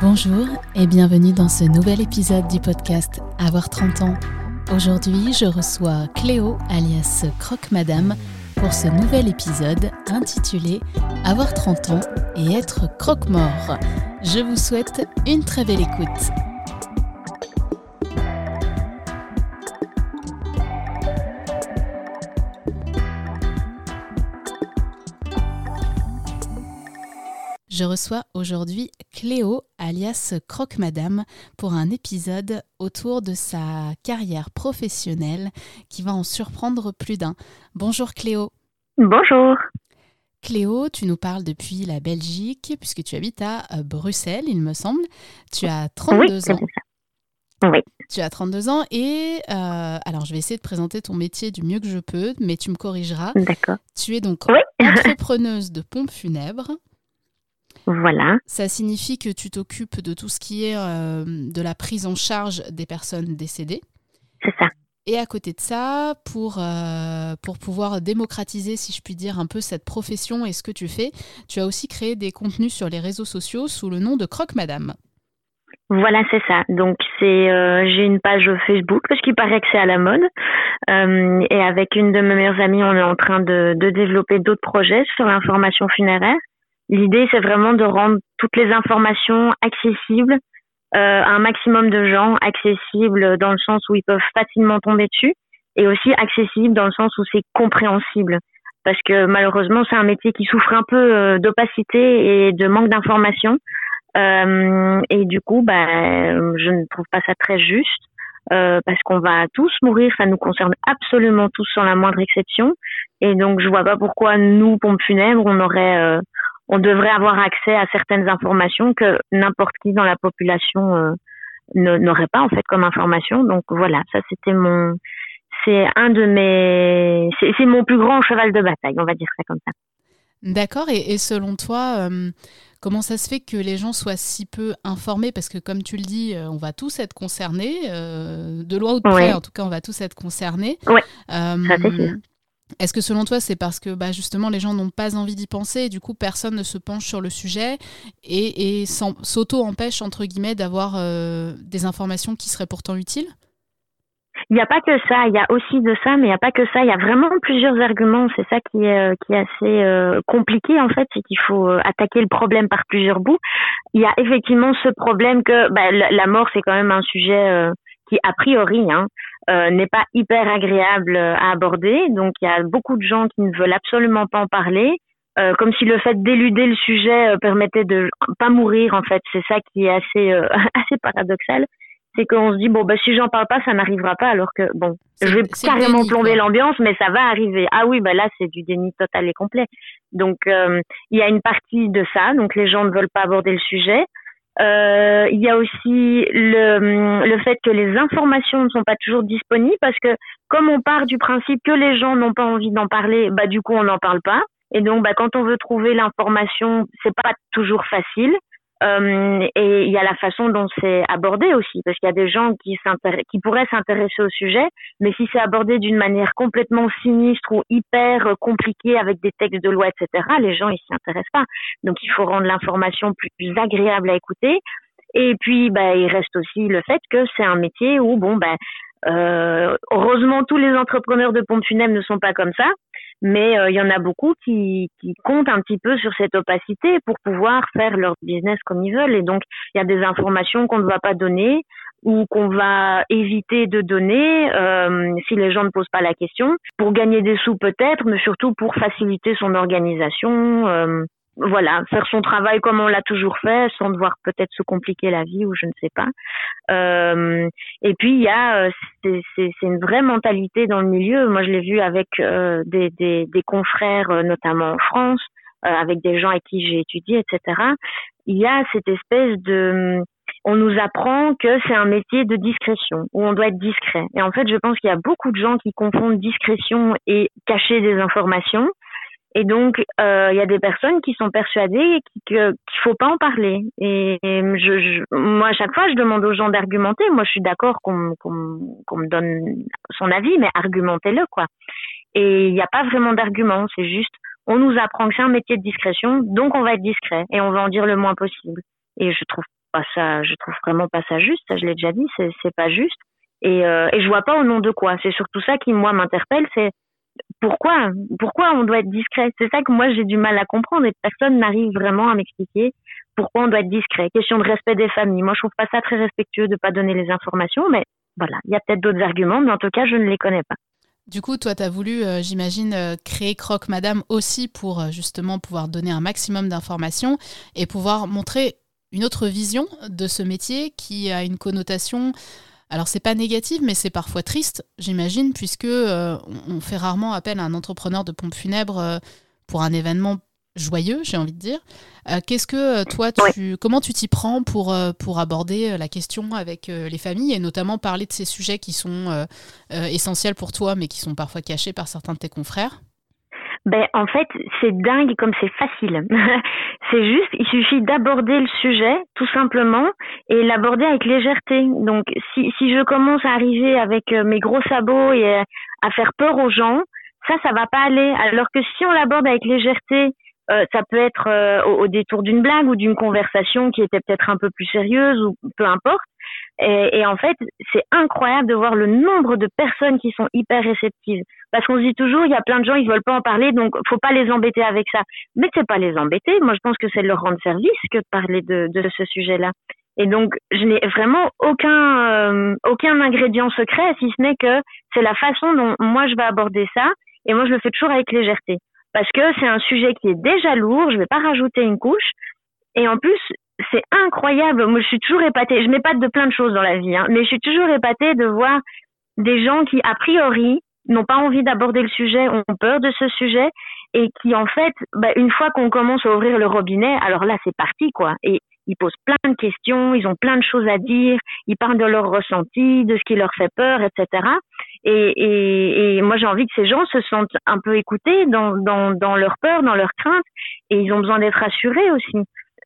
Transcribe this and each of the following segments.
Bonjour et bienvenue dans ce nouvel épisode du podcast Avoir 30 ans. Aujourd'hui, je reçois Cléo, alias Croque Madame, pour ce nouvel épisode intitulé Avoir 30 ans et être croque-mort. Je vous souhaite une très belle écoute. Je reçois aujourd'hui Cléo, alias Croque Madame, pour un épisode autour de sa carrière professionnelle qui va en surprendre plus d'un. Bonjour Cléo. Bonjour. Cléo, tu nous parles depuis la Belgique, puisque tu habites à Bruxelles, il me semble. Tu as 32 ans. Oui. Tu as 32 ans et alors je vais essayer de présenter ton métier du mieux que je peux, mais tu me corrigeras. D'accord. Tu es donc entrepreneuse de pompes funèbres. Voilà. Ça signifie que tu t'occupes de tout ce qui est de la prise en charge des personnes décédées. C'est ça. Et à côté de ça, pour pouvoir démocratiser, si je puis dire, un peu cette profession et ce que tu fais, tu as aussi créé des contenus sur les réseaux sociaux sous le nom de Croque Madame. Voilà, c'est ça. Donc, j'ai une page Facebook parce qu'il paraît que c'est à la mode. Et avec une de mes meilleures amies, on est en train de développer d'autres projets sur l'information funéraire. L'idée, c'est vraiment de rendre toutes les informations accessibles à un maximum de gens, accessibles dans le sens où ils peuvent facilement tomber dessus et aussi accessibles dans le sens où c'est compréhensible. Parce que malheureusement, c'est un métier qui souffre un peu d'opacité et de manque d'informations. Et du coup, je ne trouve pas ça très juste. Parce qu'on va tous mourir, ça nous concerne absolument tous sans la moindre exception. Et donc, je vois pas pourquoi nous, pompes funèbres, on devrait avoir accès à certaines informations que n'importe qui dans la population n'aurait pas en fait comme information. Donc voilà, ça c'était c'est mon plus grand cheval de bataille, on va dire ça comme ça. D'accord. Et selon toi, comment ça se fait que les gens soient si peu informés ? Parce que comme tu le dis, on va tous être concernés, de loin ou de près. Ouais. En tout cas, on va tous être concernés. Oui, ça c'est sûr. Est-ce que selon toi, c'est parce que justement les gens n'ont pas envie d'y penser et du coup personne ne se penche sur le sujet et s'auto-empêche entre guillemets d'avoir des informations qui seraient pourtant utiles ? Il n'y a pas que ça, il y a aussi de ça, mais il n'y a pas que ça. Il y a vraiment plusieurs arguments. C'est ça qui est assez compliqué en fait, c'est qu'il faut attaquer le problème par plusieurs bouts. Il y a effectivement ce problème que la mort, c'est quand même un sujet qui a priori n'est pas hyper agréable à aborder. Donc, il y a beaucoup de gens qui ne veulent absolument pas en parler, comme si le fait d'éluder le sujet permettait de pas mourir, en fait. C'est ça qui est assez paradoxal. C'est qu'on se dit, si j'en parle pas, ça m'arrivera pas, alors que, je vais carrément plomber l'ambiance, mais ça va arriver. Ah oui, là, c'est du déni total et complet. Donc, il y a une partie de ça. Donc, les gens ne veulent pas aborder le sujet. Il y a aussi le fait que les informations ne sont pas toujours disponibles parce que comme on part du principe que les gens n'ont pas envie d'en parler, du coup on n'en parle pas et donc quand on veut trouver l'information, c'est pas toujours facile. Et il y a la façon dont c'est abordé aussi parce qu'il y a des gens qui pourraient s'intéresser au sujet, mais si c'est abordé d'une manière complètement sinistre ou hyper compliquée avec des textes de loi, etc., les gens ils s'y intéressent pas. Donc il faut rendre l'information plus agréable à écouter. Et puis il reste aussi le fait que c'est un métier où heureusement tous les entrepreneurs de pompes funèbres ne sont pas comme ça. Mais il y en a beaucoup qui comptent un petit peu sur cette opacité pour pouvoir faire leur business comme ils veulent. Et donc, il y a des informations qu'on ne va pas donner ou qu'on va éviter de donner si les gens ne posent pas la question. Pour gagner des sous peut-être, mais surtout pour faciliter son organisation. Faire son travail comme on l'a toujours fait, sans devoir peut-être se compliquer la vie ou je ne sais pas. Et puis il y a, c'est une vraie mentalité dans le milieu. Moi je l'ai vu avec des confrères, notamment en France, avec des gens avec qui j'ai étudié, etc. Il y a cette espèce de, on nous apprend que c'est un métier de discrétion, où on doit être discret. Et en fait je pense qu'il y a beaucoup de gens qui confondent discrétion et cacher des informations. Et donc, y a des personnes qui sont persuadées qu'il faut pas en parler. Et moi, à chaque fois, je demande aux gens d'argumenter. Moi, je suis d'accord qu'on me donne son avis, mais argumentez-le, quoi. Et il n'y a pas vraiment d'argument. C'est juste, on nous apprend que c'est un métier de discrétion, donc on va être discret et on va en dire le moins possible. Et je trouve Bah ça, je trouve vraiment pas ça juste. Ça, je l'ai déjà dit, c'est pas juste. Et je vois pas au nom de quoi. C'est surtout ça qui moi m'interpelle, c'est pourquoi on doit être discret. C'est ça que moi j'ai du mal à comprendre et personne n'arrive vraiment à m'expliquer pourquoi on doit être discret. Question de respect des familles. Moi je trouve pas ça très respectueux de pas donner les informations, mais voilà, il y a peut-être d'autres arguments, mais en tout cas je ne les connais pas. Du coup, toi, tu as voulu, j'imagine, créer Croque Madame aussi pour justement pouvoir donner un maximum d'informations et pouvoir montrer une autre vision de ce métier qui a une connotation. Alors, c'est pas négative, mais c'est parfois triste, j'imagine, puisque on fait rarement appel à un entrepreneur de pompes funèbres pour un événement joyeux, j'ai envie de dire. Qu'est-ce que toi, comment tu t'y prends pour aborder la question avec les familles et notamment parler de ces sujets qui sont essentiels pour toi, mais qui sont parfois cachés par certains de tes confrères? Ben, en fait, c'est dingue comme c'est facile. C'est juste, il suffit d'aborder le sujet, tout simplement, et l'aborder avec légèreté. Donc, si je commence à arriver avec mes gros sabots et à faire peur aux gens, ça va pas aller. Alors que si on l'aborde avec légèreté, ça peut être au détour d'une blague ou d'une conversation qui était peut-être un peu plus sérieuse ou peu importe. Et en fait, c'est incroyable de voir le nombre de personnes qui sont hyper réceptives. Parce qu'on se dit toujours, il y a plein de gens, ils veulent pas en parler, donc faut pas les embêter avec ça. Mais c'est pas les embêter. Moi, je pense que c'est leur rendre service que de parler de ce sujet-là. Et donc, je n'ai vraiment aucun ingrédient secret, si ce n'est que c'est la façon dont moi je vais aborder ça. Et moi, je le fais toujours avec légèreté. Parce que c'est un sujet qui est déjà lourd, je vais pas rajouter une couche. Et en plus, c'est incroyable. Moi, je suis toujours épatée. Je m'épate de plein de choses dans la vie, hein, mais je suis toujours épatée de voir des gens qui, a priori, n'ont pas envie d'aborder le sujet, ont peur de ce sujet et qui, en fait, une fois qu'on commence à ouvrir le robinet, alors là, c'est parti, quoi. Et ils posent plein de questions, ils ont plein de choses à dire, ils parlent de leurs ressentis, de ce qui leur fait peur, etc. Et moi, j'ai envie que ces gens se sentent un peu écoutés dans leur peur, dans leur crainte et ils ont besoin d'être rassurés aussi.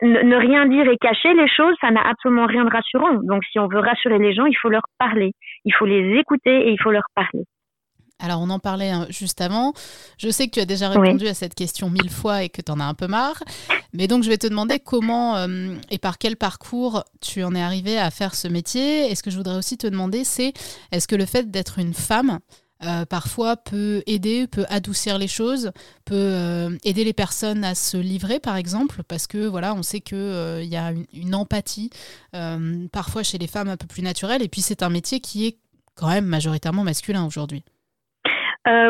Ne rien dire et cacher les choses, ça n'a absolument rien de rassurant. Donc, si on veut rassurer les gens, il faut leur parler. Il faut les écouter et il faut leur parler. Alors, on en parlait juste avant. Je sais que tu as déjà répondu à cette question 1000 fois et que tu en as un peu marre. Mais donc, je vais te demander comment et par quel parcours tu en es arrivée à faire ce métier. Et ce que je voudrais aussi te demander, c'est est-ce que le fait d'être une femme, parfois, peut aider, peut adoucir les choses, peut aider les personnes à se livrer, par exemple, parce que voilà, on sait qu'il y a une empathie, parfois chez les femmes un peu plus naturelle, et puis c'est un métier qui est quand même majoritairement masculin aujourd'hui.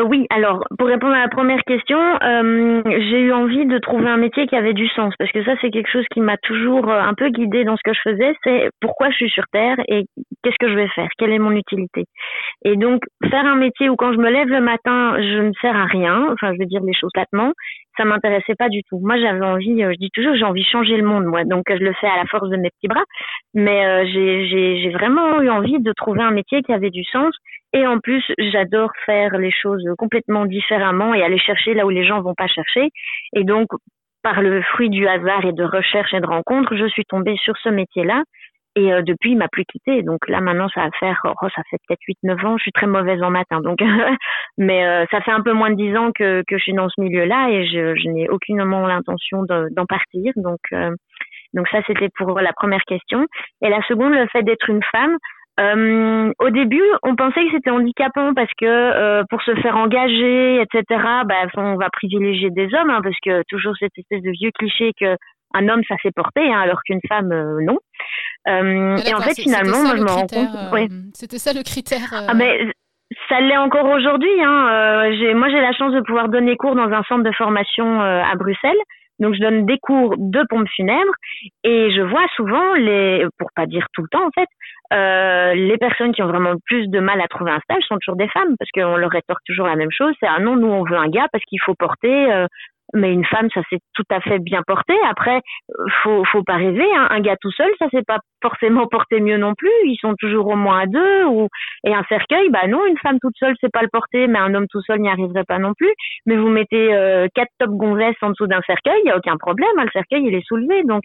Oui, alors, pour répondre à la première question, j'ai eu envie de trouver un métier qui avait du sens, parce que ça, c'est quelque chose qui m'a toujours un peu guidée dans ce que je faisais, c'est pourquoi je suis sur Terre et qu'est-ce que je vais faire, quelle est mon utilité. Et donc, faire un métier où quand je me lève le matin, je ne sers à rien, enfin, je veux dire les choses platement, ça m'intéressait pas du tout. Moi, j'avais envie, je dis toujours, j'ai envie de changer le monde, moi, donc je le fais à la force de mes petits bras, mais j'ai vraiment eu envie de trouver un métier qui avait du sens. Et en plus, j'adore faire les choses complètement différemment et aller chercher là où les gens vont pas chercher. Et donc, par le fruit du hasard et de recherche et de rencontre, je suis tombée sur ce métier-là. Et depuis, il m'a plus quittée. Donc là, maintenant, ça va faire, ça fait peut-être 8-9 ans. Je suis très mauvaise en maths, hein, donc. Mais ça fait un peu moins de 10 ans que je suis dans ce milieu-là et je n'ai aucunement l'intention d'en partir. Donc ça, c'était pour la première question. Et la seconde, le fait d'être une femme. Au début, on pensait que c'était handicapant parce que pour se faire engager, etc., on va privilégier des hommes, hein, parce que toujours cette espèce de vieux cliché qu'un homme, ça s'est porté, hein, alors qu'une femme, non. Et en fait, finalement, moi, je me rends compte... C'était ça le critère ça l'est encore aujourd'hui. Hein. Moi, j'ai la chance de pouvoir donner cours dans un centre de formation à Bruxelles. Donc, je donne des cours de pompes funèbres et je vois souvent, pour pas dire tout le temps en fait, les personnes qui ont vraiment le plus de mal à trouver un stage sont toujours des femmes parce qu'on leur rétorque toujours la même chose. C'est « Ah non, nous on veut un gars parce qu'il faut porter ». Mais une femme, ça s'est tout à fait bien porté. Après, faut pas rêver, hein. Un gars tout seul, ça s'est pas forcément porté mieux non plus. Ils sont toujours au moins à deux et un cercueil, non, une femme toute seule, c'est pas le porter, mais un homme tout seul n'y arriverait pas non plus. Mais vous mettez 4 top gonzesses en dessous d'un cercueil, il y a aucun problème, hein. Le cercueil, il est soulevé. Donc,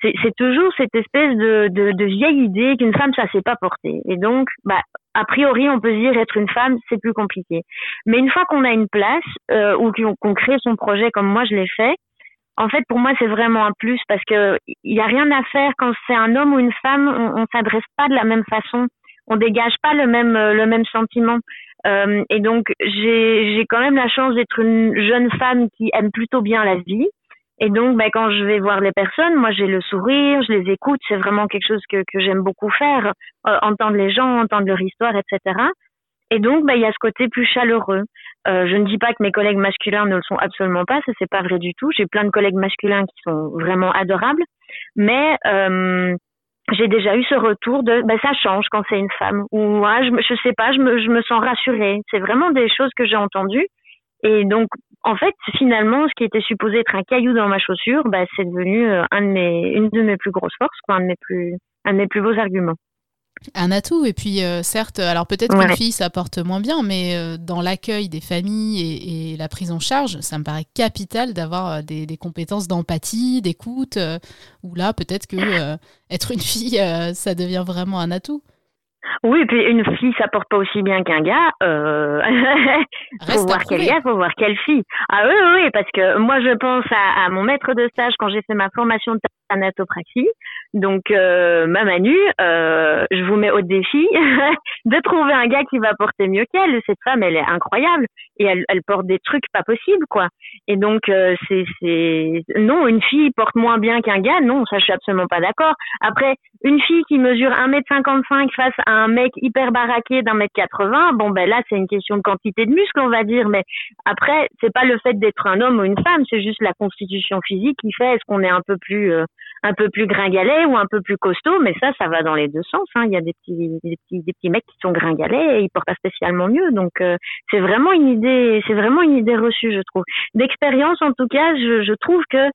c'est toujours cette espèce de vieille idée qu'une femme, ça s'est pas porté. Et donc, a priori, on peut se dire être une femme, c'est plus compliqué. Mais une fois qu'on a une place ou qu'on crée son projet comme moi je l'ai fait, En fait, pour moi, c'est vraiment un plus parce que il n'y a rien à faire quand c'est un homme ou une femme. On s'adresse pas de la même façon, on dégage pas le même sentiment. Et donc, j'ai quand même la chance d'être une jeune femme qui aime plutôt bien la vie. Et donc, quand je vais voir les personnes, moi, j'ai le sourire, je les écoute. C'est vraiment quelque chose que j'aime beaucoup faire, entendre les gens, entendre leur histoire, etc. Et donc, il y a ce côté plus chaleureux. Je ne dis pas que mes collègues masculins ne le sont absolument pas, ça, c'est pas vrai du tout. J'ai plein de collègues masculins qui sont vraiment adorables. Mais j'ai déjà eu ce retour de ça change quand c'est une femme, ou moi je sais pas, je me sens rassurée. C'est vraiment des choses que j'ai entendues. Et donc en fait, finalement, ce qui était supposé être un caillou dans ma chaussure, c'est devenu une de mes plus grosses forces, quoi, un de mes plus beaux arguments. Un atout, et puis certes, alors peut-être qu'une fille ça porte moins bien, mais dans l'accueil des familles et la prise en charge, ça me paraît capital d'avoir des compétences d'empathie, d'écoute, où là peut-être que être une fille, ça devient vraiment un atout. Oui, et puis une fille ça porte pas aussi bien qu'un gars, faut voir quel gars, faut voir quelle fille. Ah oui, parce que moi je pense à mon maître de stage quand j'ai fait ma formation de anatopraxie. Donc, ma Manu, je vous mets au défi de trouver un gars qui va porter mieux qu'elle. Cette femme, elle est incroyable et elle porte des trucs pas possibles, quoi. Et donc, non, une fille porte moins bien qu'un gars. Non, ça, je suis absolument pas d'accord. Après, une fille qui mesure 1m55 face à un mec hyper baraqué d'1m80, là, c'est une question de quantité de muscles, on va dire. Mais après, c'est pas le fait d'être un homme ou une femme, c'est juste la constitution physique qui fait est-ce qu'on est un peu plus gringalet ou un peu plus costaud, mais ça va dans les deux sens, hein. Il y a des petits mecs qui sont gringalets et ils portent pas spécialement mieux, donc c'est vraiment une idée reçue, je trouve. D'expérience, en tout cas, je trouve que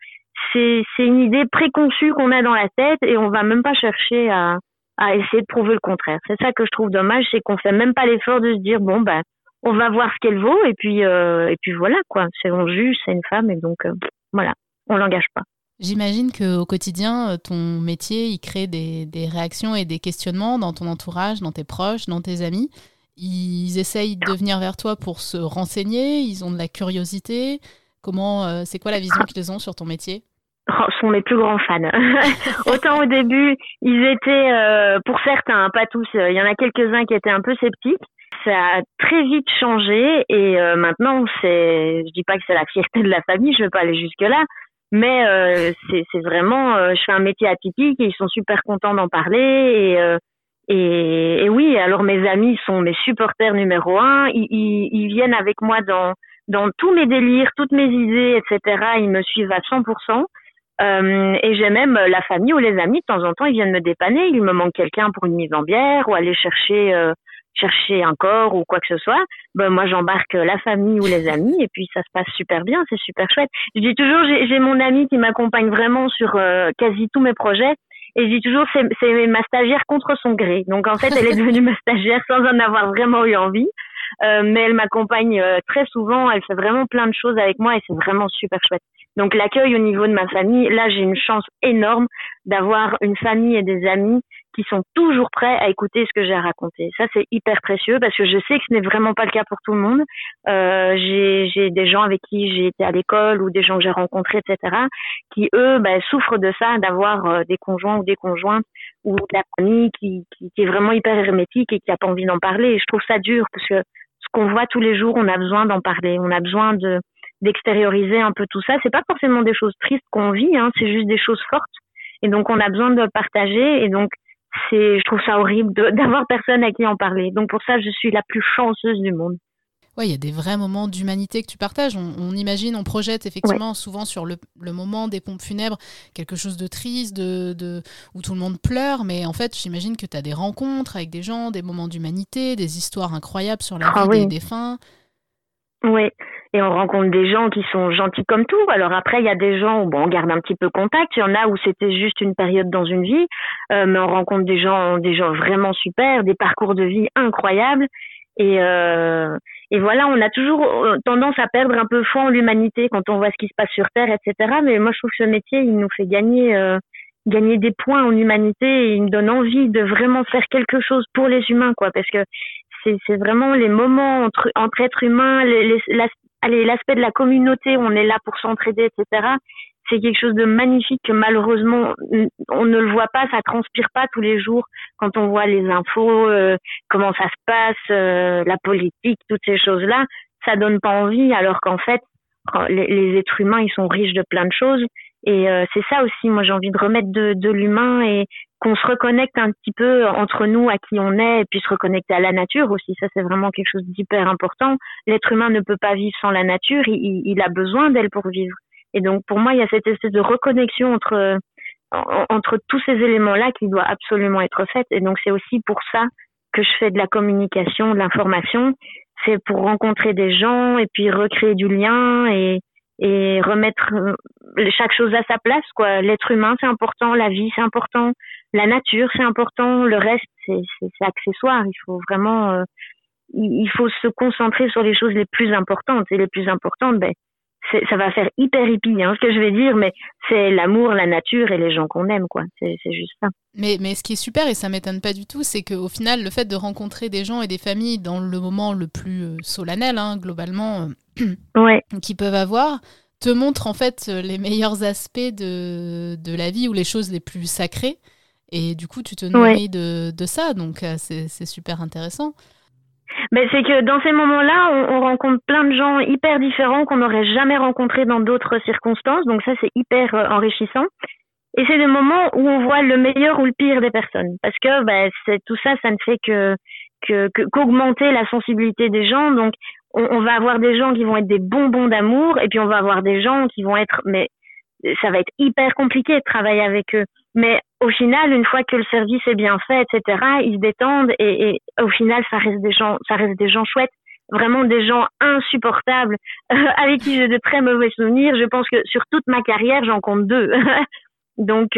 c'est une idée préconçue qu'on a dans la tête et on va même pas chercher à essayer de prouver le contraire. C'est ça que je trouve dommage, c'est qu'on fait même pas l'effort de se dire on va voir ce qu'elle vaut et puis voilà, quoi. On juge, c'est une femme, et donc voilà, on l'engage pas. J'imagine qu'au quotidien, ton métier, il crée des réactions et des questionnements dans ton entourage, dans tes proches, dans tes amis. Ils essayent de venir vers toi pour se renseigner, ils ont de la curiosité. C'est quoi la vision qu'ils ont sur ton métier ? Sont mes plus grands fans. Autant au début, ils étaient, pour certains, pas tous, il y en a quelques-uns qui étaient un peu sceptiques. Ça a très vite changé et maintenant, je dis pas que c'est la fierté de la famille, je vais pas aller jusque-là. Mais c'est vraiment, je fais un métier atypique et ils sont super contents d'en parler. Et oui, alors mes amis sont mes supporters numéro 1. Ils viennent avec moi dans tous mes délires, toutes mes idées, etc. Ils me suivent à 100%. Et j'ai même la famille ou les amis, de temps en temps, ils viennent me dépanner. Il me manque quelqu'un pour une mise en bière ou aller chercher un corps ou quoi que ce soit, moi j'embarque la famille ou les amis et puis ça se passe super bien, c'est super chouette. Je dis toujours, j'ai mon amie qui m'accompagne vraiment sur quasi tous mes projets et je dis toujours, c'est ma stagiaire contre son gré. Donc en fait, elle est devenue ma stagiaire sans en avoir vraiment eu envie, mais elle m'accompagne très souvent, elle fait vraiment plein de choses avec moi et c'est vraiment super chouette. Donc l'accueil au niveau de ma famille, là j'ai une chance énorme d'avoir une famille et des amis qui sont toujours prêts à écouter ce que j'ai à raconter. Ça, c'est hyper précieux parce que je sais que ce n'est vraiment pas le cas pour tout le monde. J'ai des gens avec qui j'ai été à l'école ou des gens que j'ai rencontrés, etc., qui, eux, souffrent de ça, d'avoir des conjoints ou des conjointes ou de la famille qui est vraiment hyper hermétique et qui n'a pas envie d'en parler. Et je trouve ça dur parce que ce qu'on voit tous les jours, on a besoin d'en parler. On a besoin d'extérioriser un peu tout ça. C'est pas forcément des choses tristes qu'on vit, hein, c'est juste des choses fortes. Et donc, on a besoin de partager. Et donc, je trouve ça horrible d'avoir personne à qui en parler. Donc pour ça, je suis la plus chanceuse du monde. Oui, il y a des vrais moments d'humanité que tu partages. On imagine, on projette effectivement souvent sur le moment des pompes funèbres, quelque chose de triste, où tout le monde pleure. Mais en fait, j'imagine que tu as des rencontres avec des gens, des moments d'humanité, des histoires incroyables sur la vie des défunts. Oui, et on rencontre des gens qui sont gentils comme tout. Alors après, il y a des gens où on garde un petit peu contact. Il y en a où c'était juste une période dans une vie, mais on rencontre des gens vraiment super, des parcours de vie incroyables. Et voilà, on a toujours tendance à perdre un peu foi en l'humanité quand on voit ce qui se passe sur Terre, etc. Mais moi, je trouve que ce métier, il nous fait gagner des points en humanité et il me donne envie de vraiment faire quelque chose pour les humains, quoi, parce que c'est vraiment les moments entre êtres humains, l'aspect de la communauté, on est là pour s'entraider, etc. c'est quelque chose de magnifique que malheureusement on ne le voit pas, ça transpire pas tous les jours quand on voit les infos, comment ça se passe, la politique, toutes ces choses-là, ça donne pas envie, alors qu'en fait les êtres humains ils sont riches de plein de choses et c'est ça aussi, moi j'ai envie de remettre de l'humain et qu'on se reconnecte un petit peu entre nous à qui on est et puis se reconnecter à la nature aussi, ça c'est vraiment quelque chose d'hyper important, l'être humain ne peut pas vivre sans la nature, il a besoin d'elle pour vivre et donc pour moi il y a cette espèce de reconnexion entre tous ces éléments-là qui doit absolument être faite et donc c'est aussi pour ça que je fais de la communication, de l'information, c'est pour rencontrer des gens et puis recréer du lien et remettre chaque chose à sa place, quoi. L'être humain, c'est important, la vie, c'est important, la nature, c'est important, le reste, c'est accessoire. Il faut vraiment, il faut se concentrer sur les choses les plus importantes. Et les plus importantes, ben, ça va faire hyper hippie, hein, ce que je vais dire, mais c'est l'amour, la nature et les gens qu'on aime, quoi. C'est juste ça. Mais ce qui est super, et ça m'étonne pas du tout, c'est qu'au final, le fait de rencontrer des gens et des familles dans le moment le plus solennel, hein, globalement, ouais, qu'ils peuvent avoir, te montre en fait les meilleurs aspects de la vie ou les choses les plus sacrées. Et du coup, tu te nourris de ça, donc c'est super intéressant. Ben, c'est que dans ces moments-là, on rencontre plein de gens hyper différents qu'on n'aurait jamais rencontrés dans d'autres circonstances. Donc ça, c'est hyper enrichissant. Et c'est des moments où on voit le meilleur ou le pire des personnes. Parce que ben, tout ça, ça ne fait qu'augmenter la sensibilité des gens. Donc on va avoir des gens qui vont être des bonbons d'amour. Et puis on va avoir des gens qui vont être... Mais ça va être hyper compliqué de travailler avec eux. Mais au final, une fois que le service est bien fait, etc., ils se détendent et au final, ça reste des gens chouettes, vraiment des gens insupportables, avec qui j'ai de très mauvais souvenirs. Je pense que sur toute ma carrière, j'en compte 2. Donc,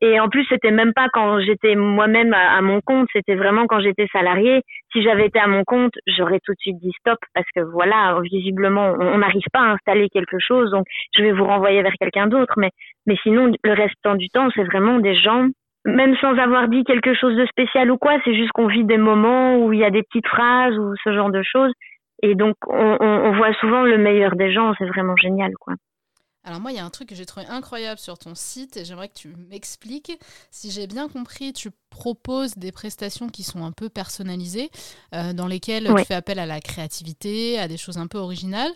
et en plus, c'était même pas quand j'étais moi-même à mon compte, c'était vraiment quand j'étais salariée. Si j'avais été à mon compte, j'aurais tout de suite dit stop parce que voilà, visiblement, on n'arrive pas à installer quelque chose, donc je vais vous renvoyer vers quelqu'un d'autre. Mais sinon, le restant du temps, c'est vraiment des gens, même sans avoir dit quelque chose de spécial ou quoi, c'est juste qu'on vit des moments où il y a des petites phrases ou ce genre de choses. Et donc, on voit souvent le meilleur des gens, c'est vraiment génial, quoi. Alors moi, il y a un truc que j'ai trouvé incroyable sur ton site et j'aimerais que tu m'expliques. Si j'ai bien compris, tu proposes des prestations qui sont un peu personnalisées, dans lesquelles tu fais appel à la créativité, à des choses un peu originales.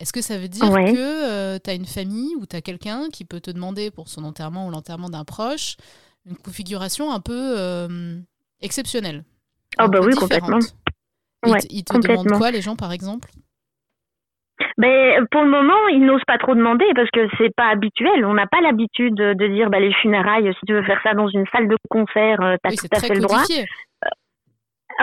Est-ce que ça veut dire que tu as une famille ou tu as quelqu'un qui peut te demander pour son enterrement ou l'enterrement d'un proche une configuration un peu exceptionnelle? Oh bah oui, complètement. Ils te demandent quoi, les gens, par exemple ? Ben, pour le moment, ils n'osent pas trop demander parce que c'est pas habituel. On n'a pas l'habitude de dire, bah, les funérailles, si tu veux faire ça dans une salle de concert, t'as tout à fait le droit.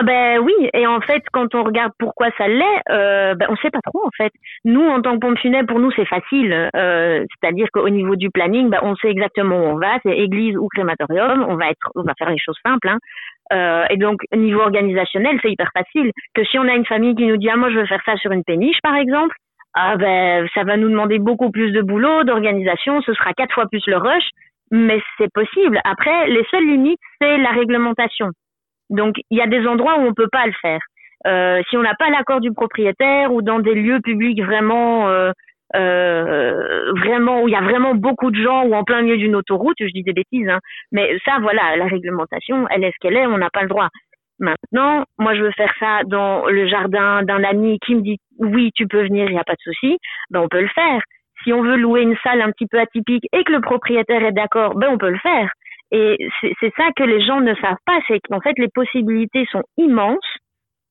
Ben oui, et en fait, quand on regarde pourquoi ça l'est, ben, on sait pas trop, en fait. Nous, en tant que pompe funèbre, pour nous, c'est facile. C'est-à-dire qu'au niveau du planning, ben, on sait exactement où on va, c'est église ou crématorium, on va faire les choses simples, hein. Et donc, niveau organisationnel, c'est hyper facile. Que si on a une famille qui nous dit, ah, moi, je veux faire ça sur une péniche, par exemple, ah ben, ça va nous demander beaucoup plus de boulot, d'organisation, ce sera 4 fois plus le rush, mais c'est possible. Après, les seules limites, c'est la réglementation. Donc, il y a des endroits où on peut pas le faire. Si on n'a pas l'accord du propriétaire ou dans des lieux publics vraiment où il y a vraiment beaucoup de gens ou en plein milieu d'une autoroute, je dis des bêtises, hein, mais ça, voilà, la réglementation, elle est ce qu'elle est, on n'a pas le droit. Maintenant, moi, je veux faire ça dans le jardin d'un ami qui me dit « oui, tu peux venir, il n'y a pas de souci », ben on peut le faire. Si on veut louer une salle un petit peu atypique et que le propriétaire est d'accord, ben on peut le faire. Et c'est ça que les gens ne savent pas, c'est qu'en fait, les possibilités sont immenses,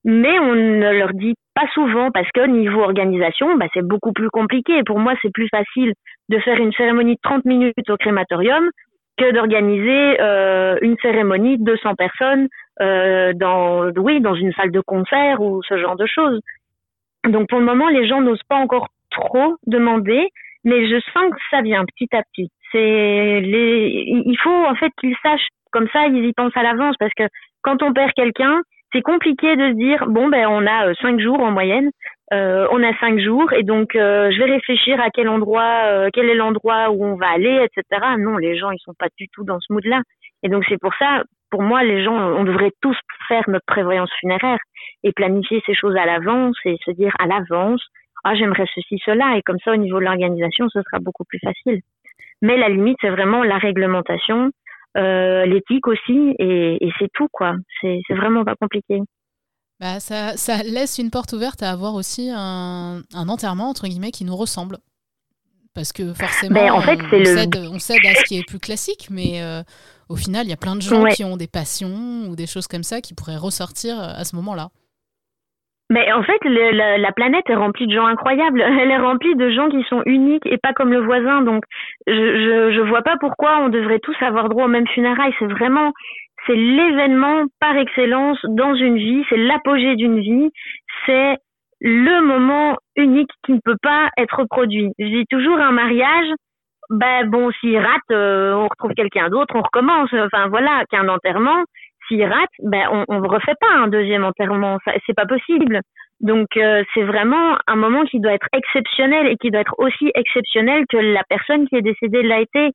mais on ne leur dit pas souvent parce que niveau organisation, ben, c'est beaucoup plus compliqué. Pour moi, c'est plus facile de faire une cérémonie de 30 minutes au crématorium que d'organiser une cérémonie de 200 personnes dans une salle de concert ou ce genre de choses. Donc pour le moment, les gens n'osent pas encore trop demander, mais je sens que ça vient petit à petit. Il faut en fait qu'ils sachent, comme ça ils y pensent à l'avance, parce que quand on perd quelqu'un, c'est compliqué de se dire bon ben on a 5 jours en moyenne, et donc je vais réfléchir à quel endroit, quel est l'endroit où on va aller, etc. Non, les gens ils sont pas du tout dans ce mood-là. Et donc c'est pour ça, pour moi, les gens, on devrait tous faire notre prévoyance funéraire et planifier ces choses à l'avance et se dire à l'avance, ah j'aimerais ceci, cela, et comme ça au niveau de l'organisation, ce sera beaucoup plus facile. Mais la limite, c'est vraiment la réglementation, l'éthique aussi, et c'est tout, quoi. C'est vraiment pas compliqué. Bah, ça laisse une porte ouverte à avoir aussi un enterrement, entre guillemets, qui nous ressemble. Parce que forcément, en fait, on cède à ce qui est plus classique, mais au final, il y a plein de gens qui ont des passions ou des choses comme ça qui pourraient ressortir à ce moment-là. Mais en fait, la planète est remplie de gens incroyables. Elle est remplie de gens qui sont uniques et pas comme le voisin. Donc, je vois pas pourquoi on devrait tous avoir droit aux mêmes funérailles. C'est vraiment... C'est l'événement par excellence dans une vie, c'est l'apogée d'une vie, c'est le moment unique qui ne peut pas être reproduit. Je dis toujours un mariage, s'il rate, on retrouve quelqu'un d'autre, on recommence. Enfin voilà, qu'un enterrement, s'il rate, on ne refait pas un deuxième enterrement, ça, c'est pas possible. Donc c'est vraiment un moment qui doit être exceptionnel et qui doit être aussi exceptionnel que la personne qui est décédée l'a été.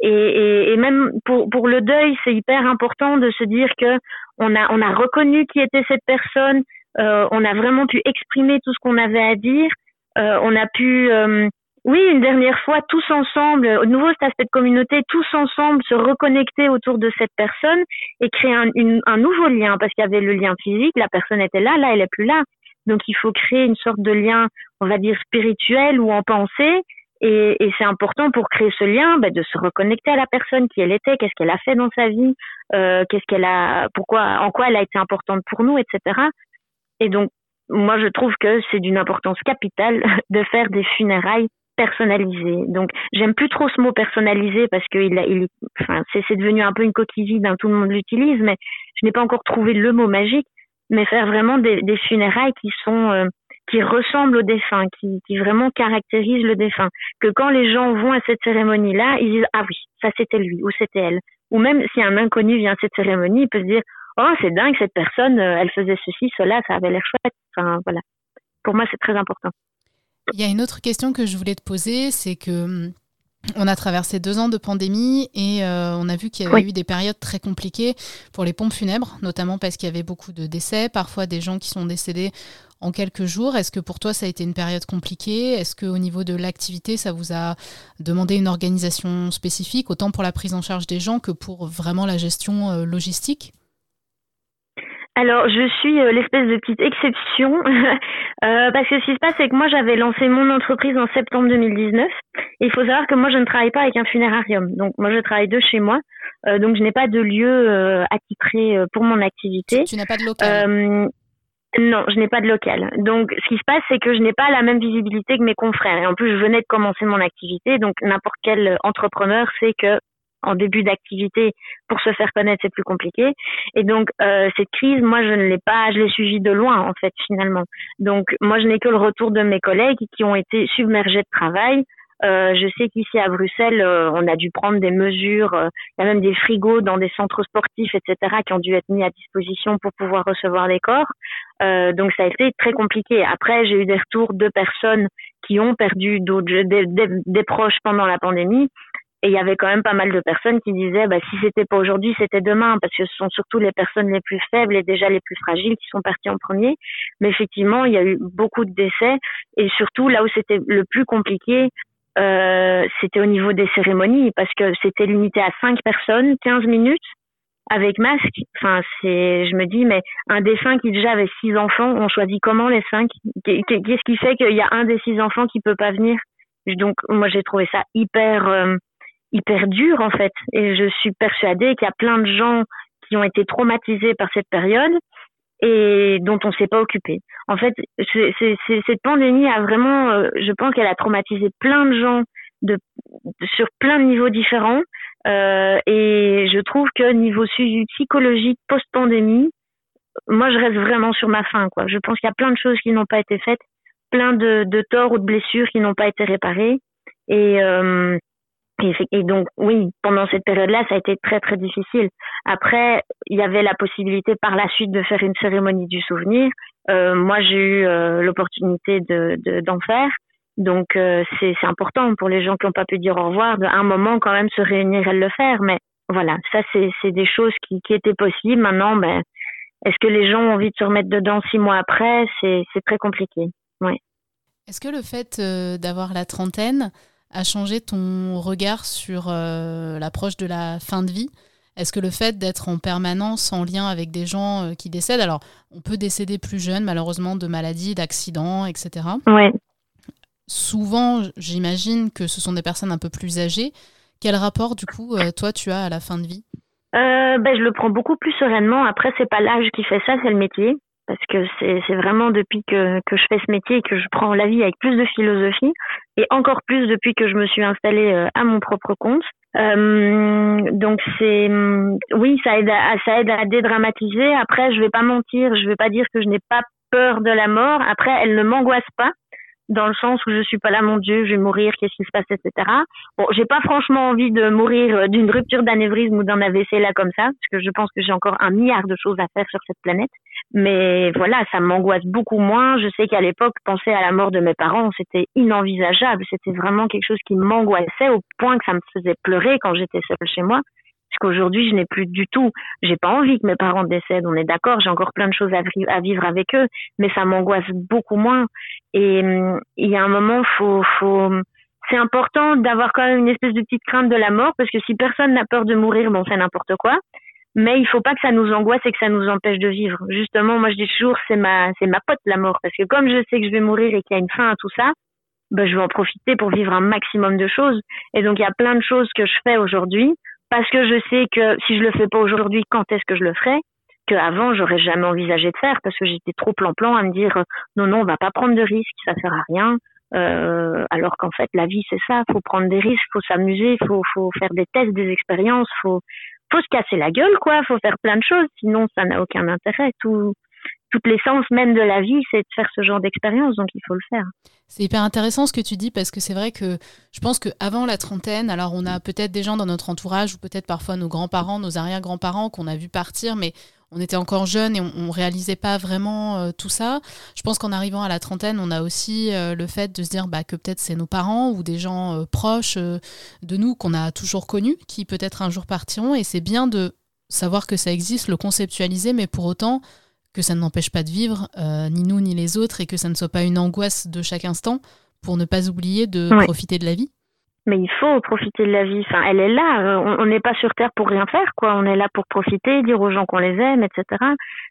Et même pour le deuil, c'est hyper important de se dire que on a reconnu qui était cette personne, on a vraiment pu exprimer tout ce qu'on avait à dire, on a pu, une dernière fois, tous ensemble, au nouveau cet aspect de communauté, tous ensemble se reconnecter autour de cette personne et créer un nouveau lien, parce qu'il y avait le lien physique, la personne était là, elle est plus là. Donc il faut créer une sorte de lien, on va dire spirituel ou en pensée. Et c'est important pour créer ce lien de se reconnecter à la personne, qui elle était, qu'est-ce qu'elle a fait dans sa vie, en quoi elle a été importante pour nous, etc. Et donc, moi, je trouve que c'est d'une importance capitale de faire des funérailles personnalisées. Donc, j'aime plus trop ce mot personnalisé parce que c'est devenu un peu une coquille vide, tout le monde l'utilise, mais je n'ai pas encore trouvé le mot magique, mais faire vraiment des funérailles qui sont... qui ressemble au défunt, qui vraiment caractérise le défunt. Que quand les gens vont à cette cérémonie-là, ils disent « Ah oui, ça c'était lui ou c'était elle ». Ou même si un inconnu vient à cette cérémonie, il peut se dire « Oh, c'est dingue, cette personne, elle faisait ceci, cela, ça avait l'air chouette ». Enfin, voilà. Pour moi, c'est très important. Il y a une autre question que je voulais te poser, c'est que... On a traversé 2 ans de pandémie et on a vu qu'il y avait eu des périodes très compliquées pour les pompes funèbres, notamment parce qu'il y avait beaucoup de décès, parfois des gens qui sont décédés en quelques jours. Est-ce que pour toi, ça a été une période compliquée ? Est-ce qu'au niveau de l'activité, ça vous a demandé une organisation spécifique, autant pour la prise en charge des gens que pour vraiment la gestion logistique ? Alors, je suis l'espèce de petite exception parce que ce qui se passe, c'est que moi, j'avais lancé mon entreprise en septembre 2019. Et il faut savoir que moi, je ne travaille pas avec un funérarium. Donc, moi, je travaille de chez moi. Donc, je n'ai pas de lieu attitré pour mon activité. Tu n'as pas de local Non, je n'ai pas de local. Donc, ce qui se passe, c'est que je n'ai pas la même visibilité que mes confrères. Et en plus, je venais de commencer mon activité. Donc, n'importe quel entrepreneur sait que... en début d'activité, pour se faire connaître, c'est plus compliqué. Et donc, cette crise, moi, je l'ai suivie de loin, en fait, finalement. Donc, moi, je n'ai que le retour de mes collègues qui ont été submergés de travail. Je sais qu'ici, à Bruxelles, on a dû prendre des mesures. Il y a même des frigos dans des centres sportifs, etc., qui ont dû être mis à disposition pour pouvoir recevoir les corps. Donc, ça a été très compliqué. Après, j'ai eu des retours de personnes qui ont perdu des proches pendant la pandémie. Et il y avait quand même pas mal de personnes qui disaient si c'était pas aujourd'hui, c'était demain, parce que ce sont surtout les personnes les plus faibles et déjà les plus fragiles qui sont parties en premier. Mais effectivement, il y a eu beaucoup de décès et surtout là où c'était le plus compliqué, c'était au niveau des cérémonies parce que c'était limité à 5 personnes, 15 minutes avec masque. Enfin, je me dis mais un défunt qui déjà avait 6 enfants, on choisit comment les 5 ? Qu'est-ce qui fait qu'il y a un des 6 enfants qui peut pas venir ? Donc moi j'ai trouvé ça hyper dur en fait et je suis persuadée qu'il y a plein de gens qui ont été traumatisés par cette période et dont on ne s'est pas occupé. En fait, cette pandémie a vraiment, je pense qu'elle a traumatisé plein de gens sur plein de niveaux différents et je trouve que niveau suivi psychologique post-pandémie, moi je reste vraiment sur ma faim, quoi. Je pense qu'il y a plein de choses qui n'ont pas été faites, plein de torts ou de blessures qui n'ont pas été réparées et donc, oui, pendant cette période-là, ça a été très, très difficile. Après, il y avait la possibilité par la suite de faire une cérémonie du souvenir. Moi, j'ai eu l'opportunité d'en faire. Donc, c'est important pour les gens qui n'ont pas pu dire au revoir, à un moment, quand même, se réunir et le faire. Mais voilà, ça, c'est des choses qui étaient possibles. Maintenant, est-ce que les gens ont envie de se remettre dedans 6 mois après ? C'est très compliqué, oui. Est-ce que le fait d'avoir la trentaine... a changé ton regard sur l'approche de la fin de vie ? Est-ce que le fait d'être en permanence en lien avec des gens qui décèdent, alors on peut décéder plus jeune malheureusement de maladies, d'accidents, etc. Ouais. Souvent, j'imagine que ce sont des personnes un peu plus âgées. Quel rapport du coup toi tu as à la fin de vie ? Je le prends beaucoup plus sereinement. Après, c'est pas l'âge qui fait ça, c'est le métier. Parce que c'est vraiment depuis que je fais ce métier et que je prends la vie avec plus de philosophie, et encore plus depuis que je me suis installée à mon propre compte. Donc c'est oui, ça aide à dédramatiser. Après, je vais pas mentir, je vais pas dire que je n'ai pas peur de la mort. Après, elle ne m'angoisse pas, dans le sens où je suis pas là, mon Dieu, je vais mourir, qu'est-ce qui se passe, etc. Bon, j'ai pas franchement envie de mourir d'une rupture d'anévrisme ou d'un AVC là comme ça, parce que je pense que j'ai encore 1 milliard de choses à faire sur cette planète. Mais voilà, ça m'angoisse beaucoup moins. Je sais qu'à l'époque, penser à la mort de mes parents, c'était inenvisageable. C'était vraiment quelque chose qui m'angoissait au point que ça me faisait pleurer quand j'étais seule chez moi. Parce qu'aujourd'hui, je n'ai plus du tout. J'ai pas envie que mes parents décèdent, on est d'accord. J'ai encore plein de choses à vivre avec eux, mais ça m'angoisse beaucoup moins. Et il y a un moment, c'est important d'avoir quand même une espèce de petite crainte de la mort, parce que si personne n'a peur de mourir, bon, c'est n'importe quoi. Mais il faut pas que ça nous angoisse et que ça nous empêche de vivre. Justement, moi je dis toujours, c'est ma pote la mort, parce que comme je sais que je vais mourir et qu'il y a une fin à tout ça, je vais en profiter pour vivre un maximum de choses. Et donc il y a plein de choses que je fais aujourd'hui parce que je sais que si je le fais pas aujourd'hui, quand est-ce que je le ferai ? Qu'avant j'aurais jamais envisagé de faire parce que j'étais trop plan-plan à me dire non, on va pas prendre de risques, ça sert à rien. Alors qu'en fait la vie c'est ça, faut prendre des risques, faut s'amuser, faut faire des tests, des expériences, faut se casser la gueule, quoi. Faut faire plein de choses, sinon ça n'a aucun intérêt. Toute l'essence même de la vie, c'est de faire ce genre d'expérience, donc il faut le faire. C'est hyper intéressant ce que tu dis, parce que c'est vrai que je pense qu'avant la trentaine, alors on a peut-être des gens dans notre entourage, ou peut-être parfois nos grands-parents, nos arrière-grands-parents qu'on a vu partir, mais on était encore jeunes et on réalisait pas vraiment tout ça. Je pense qu'en arrivant à la trentaine, on a aussi le fait de se dire que peut-être c'est nos parents ou des gens proches de nous qu'on a toujours connus, qui peut-être un jour partiront. Et c'est bien de savoir que ça existe, le conceptualiser, mais pour autant que ça ne m'empêche pas de vivre, ni nous ni les autres, et que ça ne soit pas une angoisse de chaque instant pour ne pas oublier de profiter de la vie. Mais il faut profiter de la vie. Enfin, elle est là. On n'est pas sur Terre pour rien faire, quoi. On est là pour profiter, dire aux gens qu'on les aime, etc.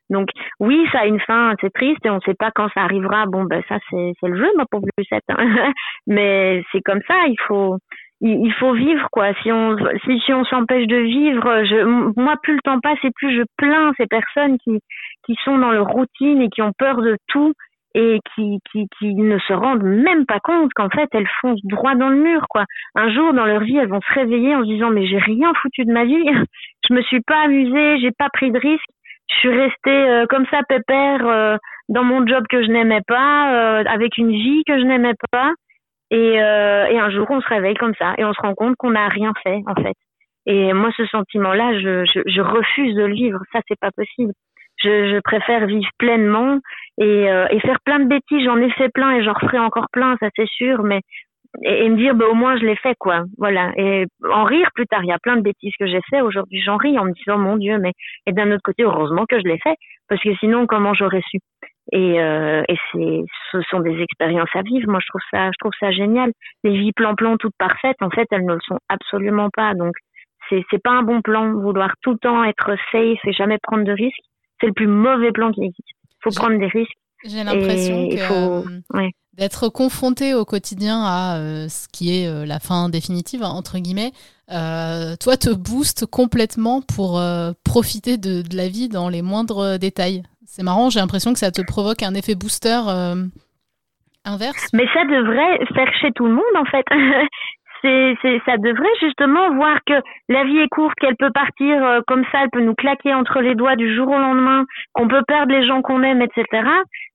Donc, oui, ça a une fin. C'est triste et on ne sait pas quand ça arrivera. Bon, ça, c'est le jeu, ma pauvre Lucette. Hein. Mais c'est comme ça. Il faut vivre, quoi. Si on s'empêche de vivre, moi, plus le temps passe et plus je plains ces personnes qui sont dans leur routine et qui ont peur de tout. Et qui ne se rendent même pas compte qu'en fait, elles foncent droit dans le mur, quoi. Un jour, dans leur vie, elles vont se réveiller en se disant « Mais j'ai rien foutu de ma vie, je me suis pas amusée, j'ai pas pris de risque, je suis restée comme ça, pépère, dans mon job que je n'aimais pas, avec une vie que je n'aimais pas. » Et un jour, on se réveille comme ça et on se rend compte qu'on n'a rien fait, en fait. Et moi, ce sentiment-là, je refuse de le vivre. Ça, c'est pas possible. Je préfère vivre pleinement et faire plein de bêtises. J'en ai fait plein et j'en referai encore plein, ça c'est sûr. Mais et me dire au moins je l'ai fait, quoi. Voilà. Et en rire plus tard. Il y a plein de bêtises que j'ai fait. Aujourd'hui j'en ris en me disant mon Dieu. Mais et d'un autre côté heureusement que je l'ai fait parce que sinon comment j'aurais su. Et ce sont des expériences à vivre. Moi je trouve ça génial. Les vies plan-plan toutes parfaites en fait elles ne le sont absolument pas. Donc c'est pas un bon plan vouloir tout le temps être safe et jamais prendre de risques. C'est le plus mauvais plan qui existe. Il faut prendre des risques. J'ai l'impression d'être confronté au quotidien à ce qui est la fin définitive, entre guillemets, toi te booste complètement pour profiter de la vie dans les moindres détails. C'est marrant, j'ai l'impression que ça te provoque un effet booster inverse. Mais ça devrait faire chez tout le monde, en fait. Ça devrait justement voir que la vie est courte, qu'elle peut partir comme ça, elle peut nous claquer entre les doigts du jour au lendemain, qu'on peut perdre les gens qu'on aime, etc.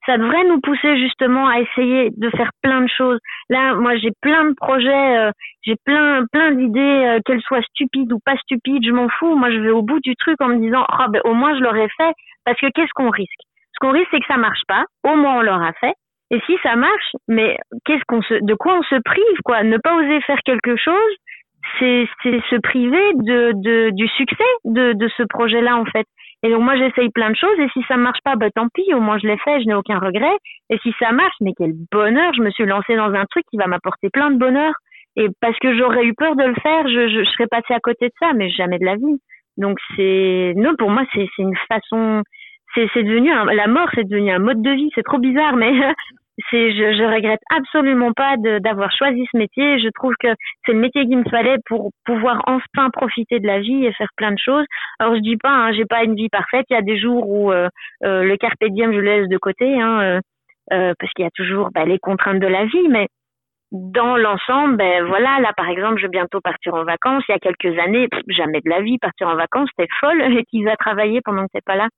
Ça devrait nous pousser justement à essayer de faire plein de choses. Là, moi, j'ai plein de projets, j'ai plein d'idées, qu'elles soient stupides ou pas stupides, je m'en fous. Moi, je vais au bout du truc en me disant « au moins, je l'aurais fait » parce que qu'est-ce qu'on risque ? Ce qu'on risque, c'est que ça marche pas. Au moins, on l'aura fait. Et si ça marche, mais de quoi on se prive, quoi? Ne pas oser faire quelque chose, c'est se priver du succès de ce projet-là, en fait. Et donc, moi, j'essaye plein de choses, et si ça marche pas, tant pis, au moins je l'ai fait, je n'ai aucun regret. Et si ça marche, mais quel bonheur, je me suis lancée dans un truc qui va m'apporter plein de bonheur. Et parce que j'aurais eu peur de le faire, je serais passée à côté de ça, mais jamais de la vie. Donc c'est, non, pour moi c'est une façon, c'est devenu la mort, c'est devenu un mode de vie. C'est trop bizarre, mais je regrette absolument pas d'avoir choisi ce métier. Je trouve que c'est le métier qu'il me fallait pour pouvoir enfin profiter de la vie et faire plein de choses. Alors je dis pas, j'ai pas une vie parfaite. Il y a des jours où le carpe diem je le laisse de côté, parce qu'il y a toujours les contraintes de la vie, mais dans l'ensemble, voilà, là par exemple, je vais bientôt partir en vacances. Il y a quelques années, jamais de la vie, partir en vacances, c'était folle, et qui va travailler pendant que t'es pas là.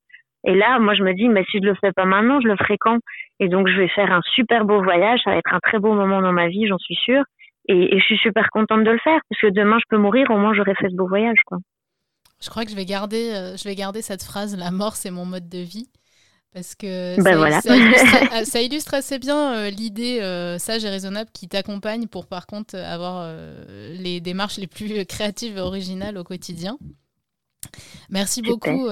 Et là, moi je me dis, mais si je le fais pas maintenant, je le ferai quand? Et donc je vais faire un super beau voyage, ça va être un très beau moment dans ma vie, j'en suis sûre. Et je suis super contente de le faire, parce que demain je peux mourir, au moins j'aurai fait ce beau voyage, quoi. Je crois que je vais garder cette phrase, la mort c'est mon mode de vie. Parce que voilà. Ça illustre assez bien l'idée sage et raisonnable qui t'accompagne pour, par contre, avoir les démarches les plus créatives et originales au quotidien. Merci beaucoup,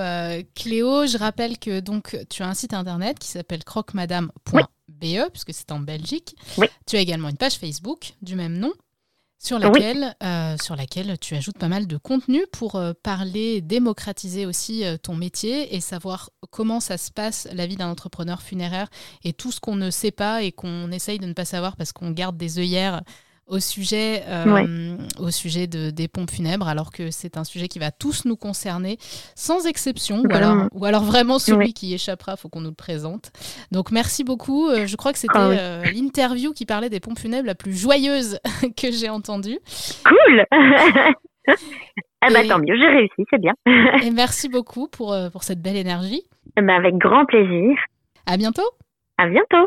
Cléo. Je rappelle que donc, tu as un site internet qui s'appelle croquemadame.be, oui, puisque c'est en Belgique. Oui. Tu as également une page Facebook du même nom, sur laquelle tu ajoutes pas mal de contenu pour parler, démocratiser aussi ton métier et savoir comment ça se passe, la vie d'un entrepreneur funéraire, et tout ce qu'on ne sait pas et qu'on essaye de ne pas savoir parce qu'on garde des œillères au sujet des pompes funèbres, alors que c'est un sujet qui va tous nous concerner, sans exception, ou alors vraiment celui qui y échappera, il faut qu'on nous le présente. Donc merci beaucoup, je crois que c'était l'interview qui parlait des pompes funèbres la plus joyeuse que j'ai entendue. Cool. Tant mieux, j'ai réussi, c'est bien. Et merci beaucoup pour cette belle énergie. Avec grand plaisir. À bientôt. À bientôt.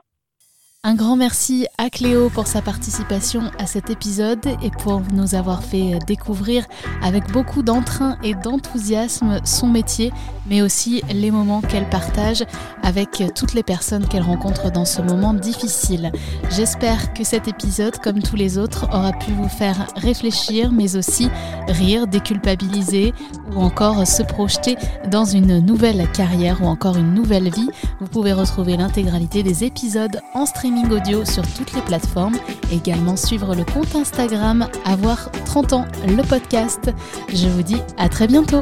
Un grand merci à Cléo pour sa participation à cet épisode et pour nous avoir fait découvrir avec beaucoup d'entrain et d'enthousiasme son métier, mais aussi les moments qu'elle partage avec toutes les personnes qu'elle rencontre dans ce moment difficile. J'espère que cet épisode, comme tous les autres, aura pu vous faire réfléchir, mais aussi rire, déculpabiliser ou encore se projeter dans une nouvelle carrière ou encore une nouvelle vie. Vous pouvez retrouver l'intégralité des épisodes en streaming audio sur toutes les plateformes, également suivre le compte Instagram Avoir 30 ans, le podcast. Je vous dis à très bientôt.